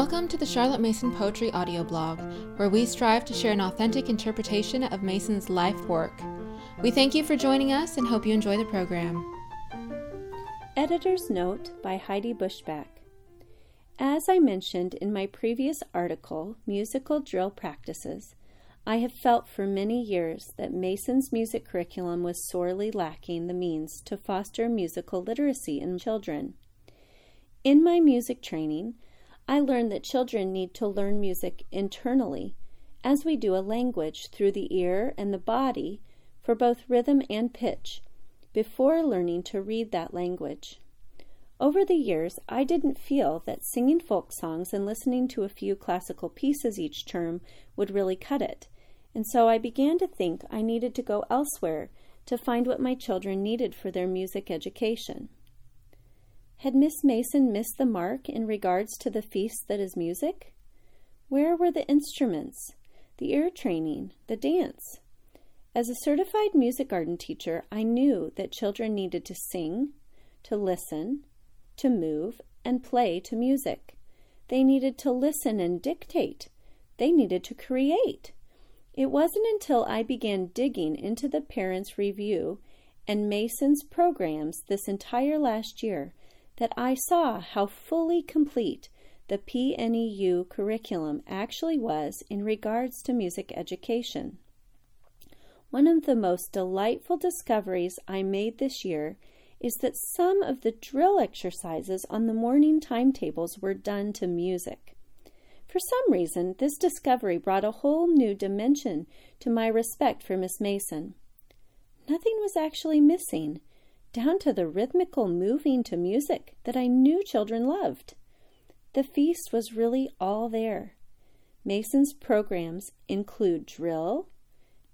Welcome to the Charlotte Mason Poetry Audio Blog, where we strive to share an authentic interpretation of Mason's life work. We thank you for joining us and hope you enjoy the program. Editor's Note by Heidi Bushback. As I mentioned in my previous article, Musical Drill Practices, I have felt for many years that Mason's music curriculum was sorely lacking the means to foster musical literacy in children. In my music training, I learned that children need to learn music internally, as we do a language through the ear and the body for both rhythm and pitch, before learning to read that language. Over the years, I didn't feel that singing folk songs and listening to a few classical pieces each term would really cut it, and so I began to think I needed to go elsewhere to find what my children needed for their music education. Had Miss Mason missed the mark in regards to the feast that is music? Where were the instruments, the ear training, the dance? As a certified music garden teacher, I knew that children needed to sing, to listen, to move, and play to music. They needed to listen and dictate. They needed to create. It wasn't until I began digging into the Parents' Review and Mason's programs this entire last year that I saw how fully complete the PNEU curriculum actually was in regards to music education. One of the most delightful discoveries I made this year is that some of the drill exercises on the morning timetables were done to music. For some reason, this discovery brought a whole new dimension to my respect for Miss Mason. Nothing was actually missing, down to the rhythmical moving to music that I knew children loved. The feast was really all there. Mason's programs include drill,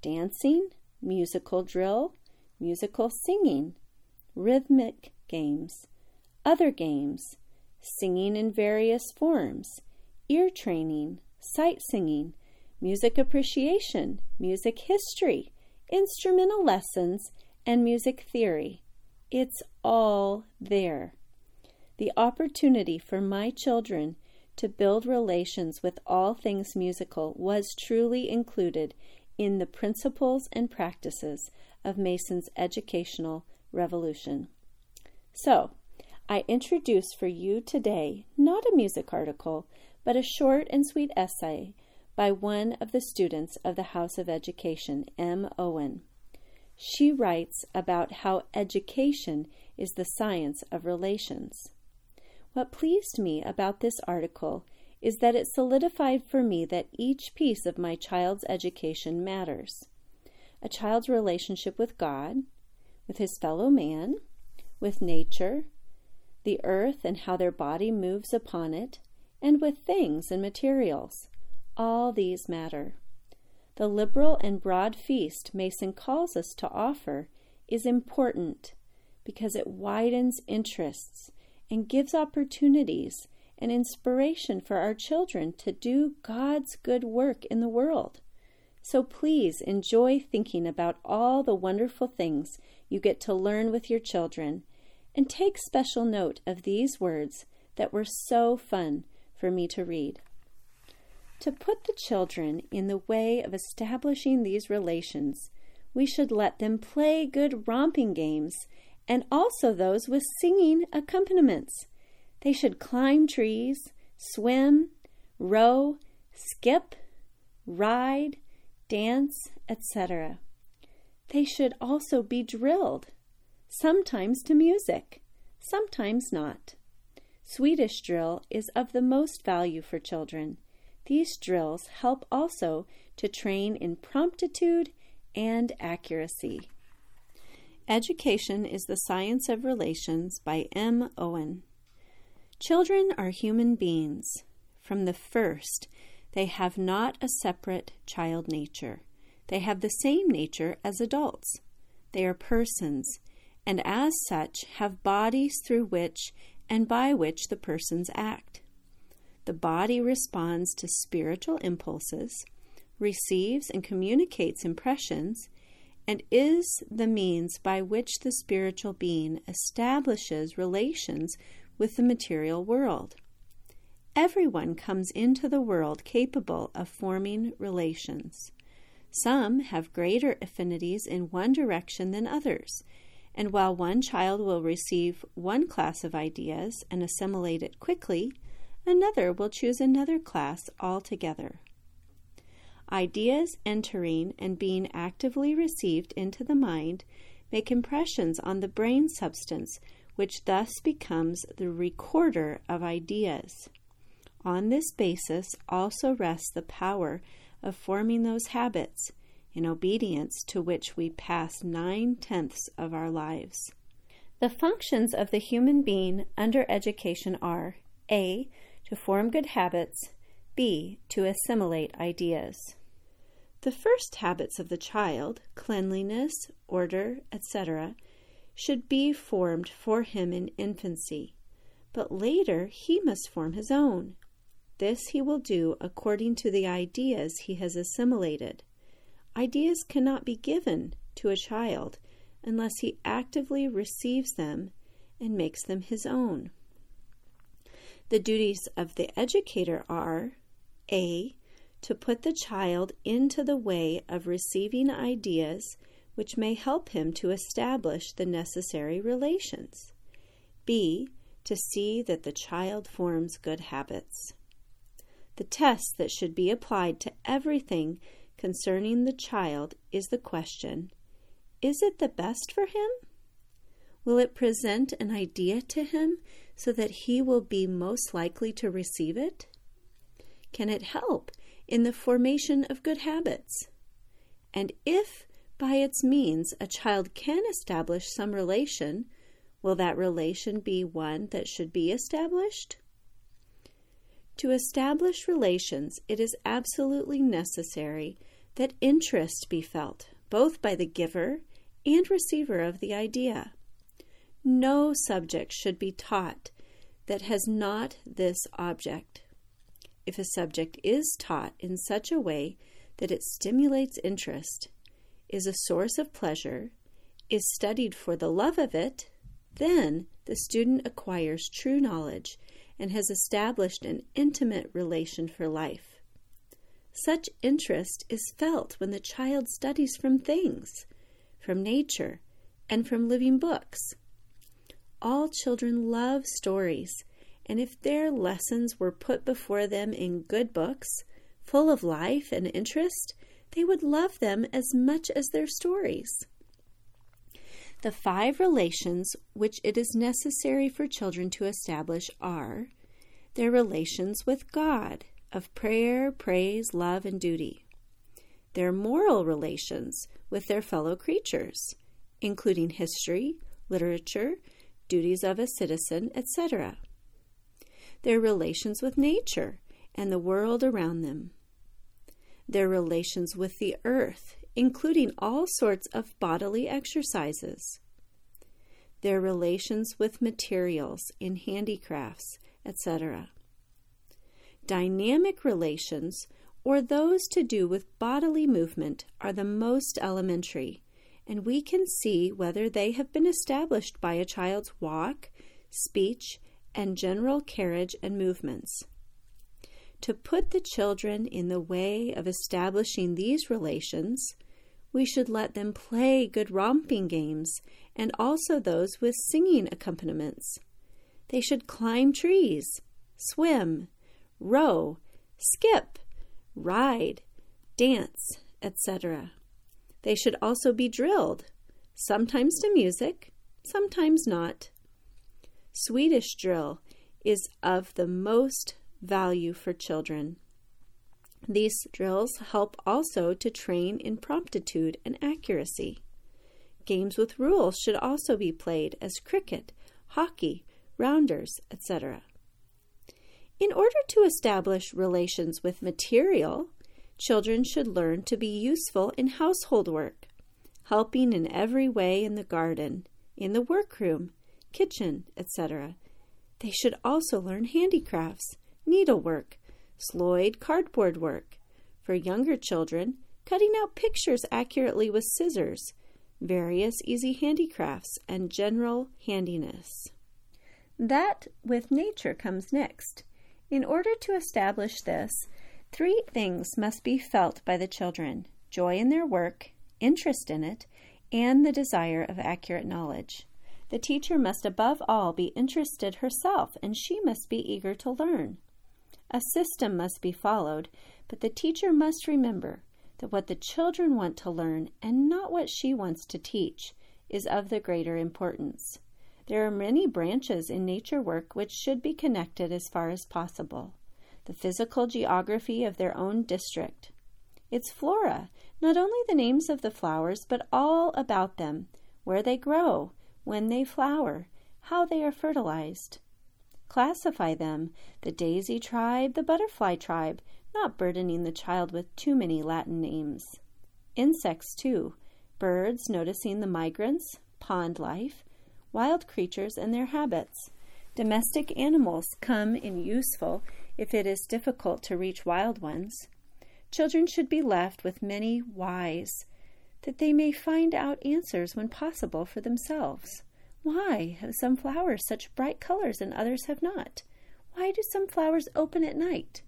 dancing, musical drill, musical singing, rhythmic games, other games, singing in various forms, ear training, sight singing, music appreciation, music history, instrumental lessons, and music theory. It's all there. The opportunity for my children to build relations with all things musical was truly included in the principles and practices of Mason's educational revolution. So, I introduce for you today not a music article, but a short and sweet essay by one of the students of the House of Education, M. Owen. She writes about how education is the science of relations. What pleased me about this article is that it solidified for me that each piece of my child's education matters. A child's relationship with God, with his fellow man, with nature, the earth and how their body moves upon it, and with things and materials. All these matter. The liberal and broad feast Mason calls us to offer is important because it widens interests and gives opportunities and inspiration for our children to do God's good work in the world. So please enjoy thinking about all the wonderful things you get to learn with your children, and take special note of these words that were so fun for me to read. To put the children in the way of establishing these relations, we should let them play good romping games and also those with singing accompaniments. They should climb trees, swim, row, skip, ride, dance, etc. They should also be drilled, sometimes to music, sometimes not. Swedish drill is of the most value for children. These drills help also to train in promptitude and accuracy. Education is the Science of Relations by M. Owen. Children are human beings. From the first, they have not a separate child nature. They have the same nature as adults. They are persons, and as such have bodies through which and by which the persons act. The body responds to spiritual impulses, receives and communicates impressions, and is the means by which the spiritual being establishes relations with the material world. Everyone comes into the world capable of forming relations. Some have greater affinities in one direction than others, and while one child will receive one class of ideas and assimilate it quickly, another will choose another class altogether. Ideas entering and being actively received into the mind make impressions on the brain substance, which thus becomes the recorder of ideas. On this basis also rests the power of forming those habits, in obedience to which we pass 9/10 of our lives. The functions of the human being under education are A. To form good habits, B. To assimilate ideas. The first habits of the child, cleanliness, order, etc., should be formed for him in infancy, but later he must form his own. This he will do according to the ideas he has assimilated. Ideas cannot be given to a child unless he actively receives them and makes them his own. The duties of the educator are A. To put the child into the way of receiving ideas which may help him to establish the necessary relations. B. To see that the child forms good habits. The test that should be applied to everything concerning the child is the question, is it the best for him? Will it present an idea to him so that he will be most likely to receive it? Can it help in the formation of good habits? And if by its means a child can establish some relation, will that relation be one that should be established? To establish relations, it is absolutely necessary that interest be felt, both by the giver and receiver of the idea. No subject should be taught that has not this object. If a subject is taught in such a way that it stimulates interest, is a source of pleasure, is studied for the love of it, then the student acquires true knowledge and has established an intimate relation for life. Such interest is felt when the child studies from things, from nature, and from living books. All children love stories, and if their lessons were put before them in good books, full of life and interest, they would love them as much as their stories. The 5 relations which it is necessary for children to establish are their relations with God, of prayer, praise, love, and duty; their moral relations with their fellow creatures, including history, literature, duties of a citizen, etc. Their relations with nature and the world around them; their relations with the earth, including all sorts of bodily exercises; their relations with materials in handicrafts, etc. Dynamic relations, or those to do with bodily movement, are the most elementary, and we can see whether they have been established by a child's walk, speech, and general carriage and movements. To put the children in the way of establishing these relations, we should let them play good romping games and also those with singing accompaniments. They should climb trees, swim, row, skip, ride, dance, etc. They should also be drilled, sometimes to music, sometimes not. Swedish drill is of the most value for children. These drills help also to train in promptitude and accuracy. Games with rules should also be played, as cricket, hockey, rounders, etc. In order to establish relations with material, children should learn to be useful in household work, helping in every way in the garden, in the workroom, kitchen, etc. They should also learn handicrafts, needlework, sloyd cardboard work. For younger children, cutting out pictures accurately with scissors, various easy handicrafts, and general handiness. That with nature comes next. In order to establish this, three things must be felt by the children: joy in their work, interest in it, and the desire of accurate knowledge. The teacher must above all be interested herself, and she must be eager to learn. A system must be followed, but the teacher must remember that what the children want to learn, and not what she wants to teach, is of the greater importance. There are many branches in nature work which should be connected as far as possible. The physical geography of their own district, its flora, not only the names of the flowers, but all about them, where they grow, when they flower, how they are fertilized. Classify them, the daisy tribe, the butterfly tribe, not burdening the child with too many Latin names. Insects, too, birds, noticing the migrants, pond life, wild creatures and their habits. Domestic animals come in useful if it is difficult to reach wild ones. Children should be left with many whys, that they may find out answers when possible for themselves. Why have some flowers such bright colors and others have not? Why do some flowers open at night?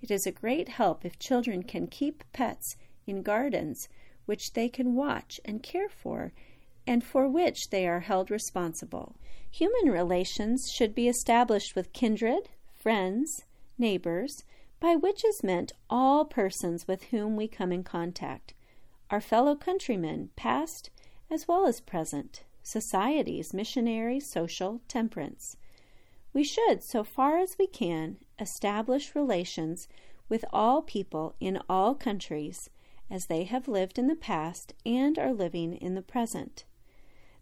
It is a great help if children can keep pets in gardens which they can watch and care for, and for which they are held responsible. Human relations should be established with kindred, friends, neighbors, by which is meant all persons with whom we come in contact, our fellow countrymen, past as well as present, societies, missionary, social, temperance. We should, so far as we can, establish relations with all people in all countries, as they have lived in the past and are living in the present.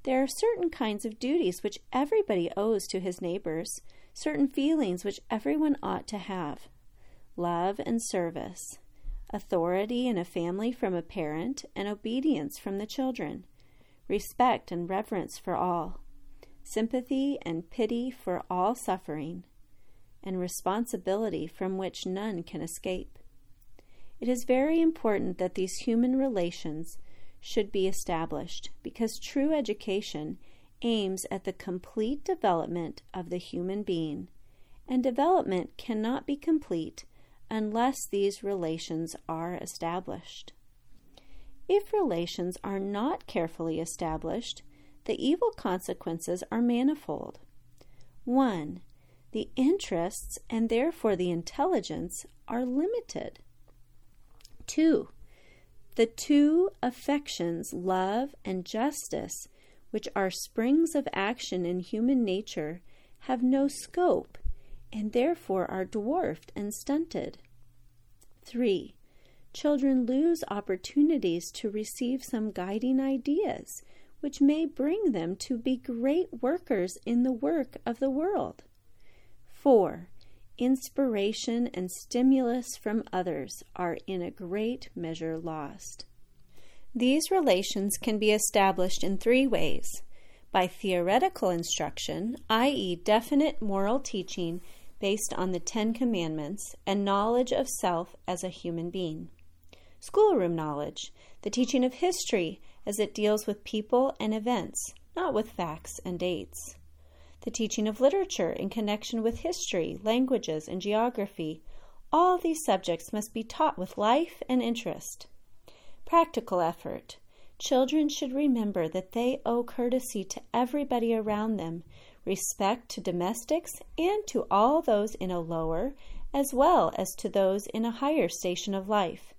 There are certain kinds of duties which everybody owes to his neighbors, certain feelings which everyone ought to have: love and service, authority in a family from a parent, and obedience from the children, respect and reverence for all, sympathy and pity for all suffering, and responsibility from which none can escape. It is very important that these human relations should be established, because true education aims at the complete development of the human being, and development cannot be complete unless these relations are established. If relations are not carefully established, the evil consequences are manifold. 1. The interests, and therefore the intelligence, are limited. 2. The two affections, love and justice, which are springs of action in human nature, have no scope, and therefore are dwarfed and stunted. 3. Children lose opportunities to receive some guiding ideas, which may bring them to be great workers in the work of the world. 4. Inspiration and stimulus from others are in a great measure lost. These relations can be established in three ways: by theoretical instruction, i.e. definite moral teaching based on the 10 commandments and knowledge of self as a human being; schoolroom knowledge, the teaching of history as it deals with people and events, not with facts and dates; the teaching of literature in connection with history, languages, and geography. All these subjects must be taught with life and interest. Practical effort. Children should remember that they owe courtesy to everybody around them, respect to domestics and to all those in a lower, as well as to those in a higher station of life.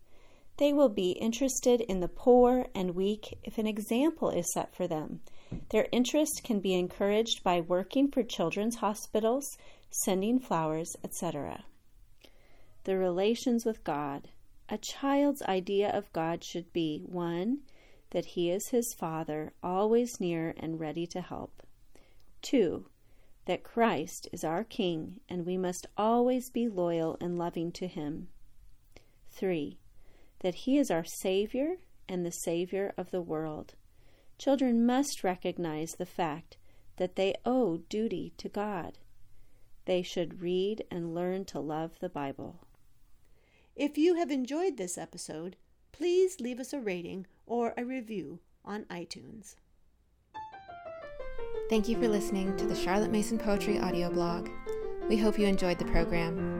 They will be interested in the poor and weak if an example is set for them. Their interest can be encouraged by working for children's hospitals, sending flowers, etc. The relations with God. A child's idea of God should be: 1. That He is his Father, always near and ready to help. 2. That Christ is our King, and we must always be loyal and loving to Him. 3. That He is our Savior and the Savior of the world. Children must recognize the fact that they owe duty to God. They should read and learn to love the Bible. If you have enjoyed this episode, please leave us a rating or a review on iTunes. Thank you for listening to the Charlotte Mason Poetry audio blog. We hope you enjoyed the program.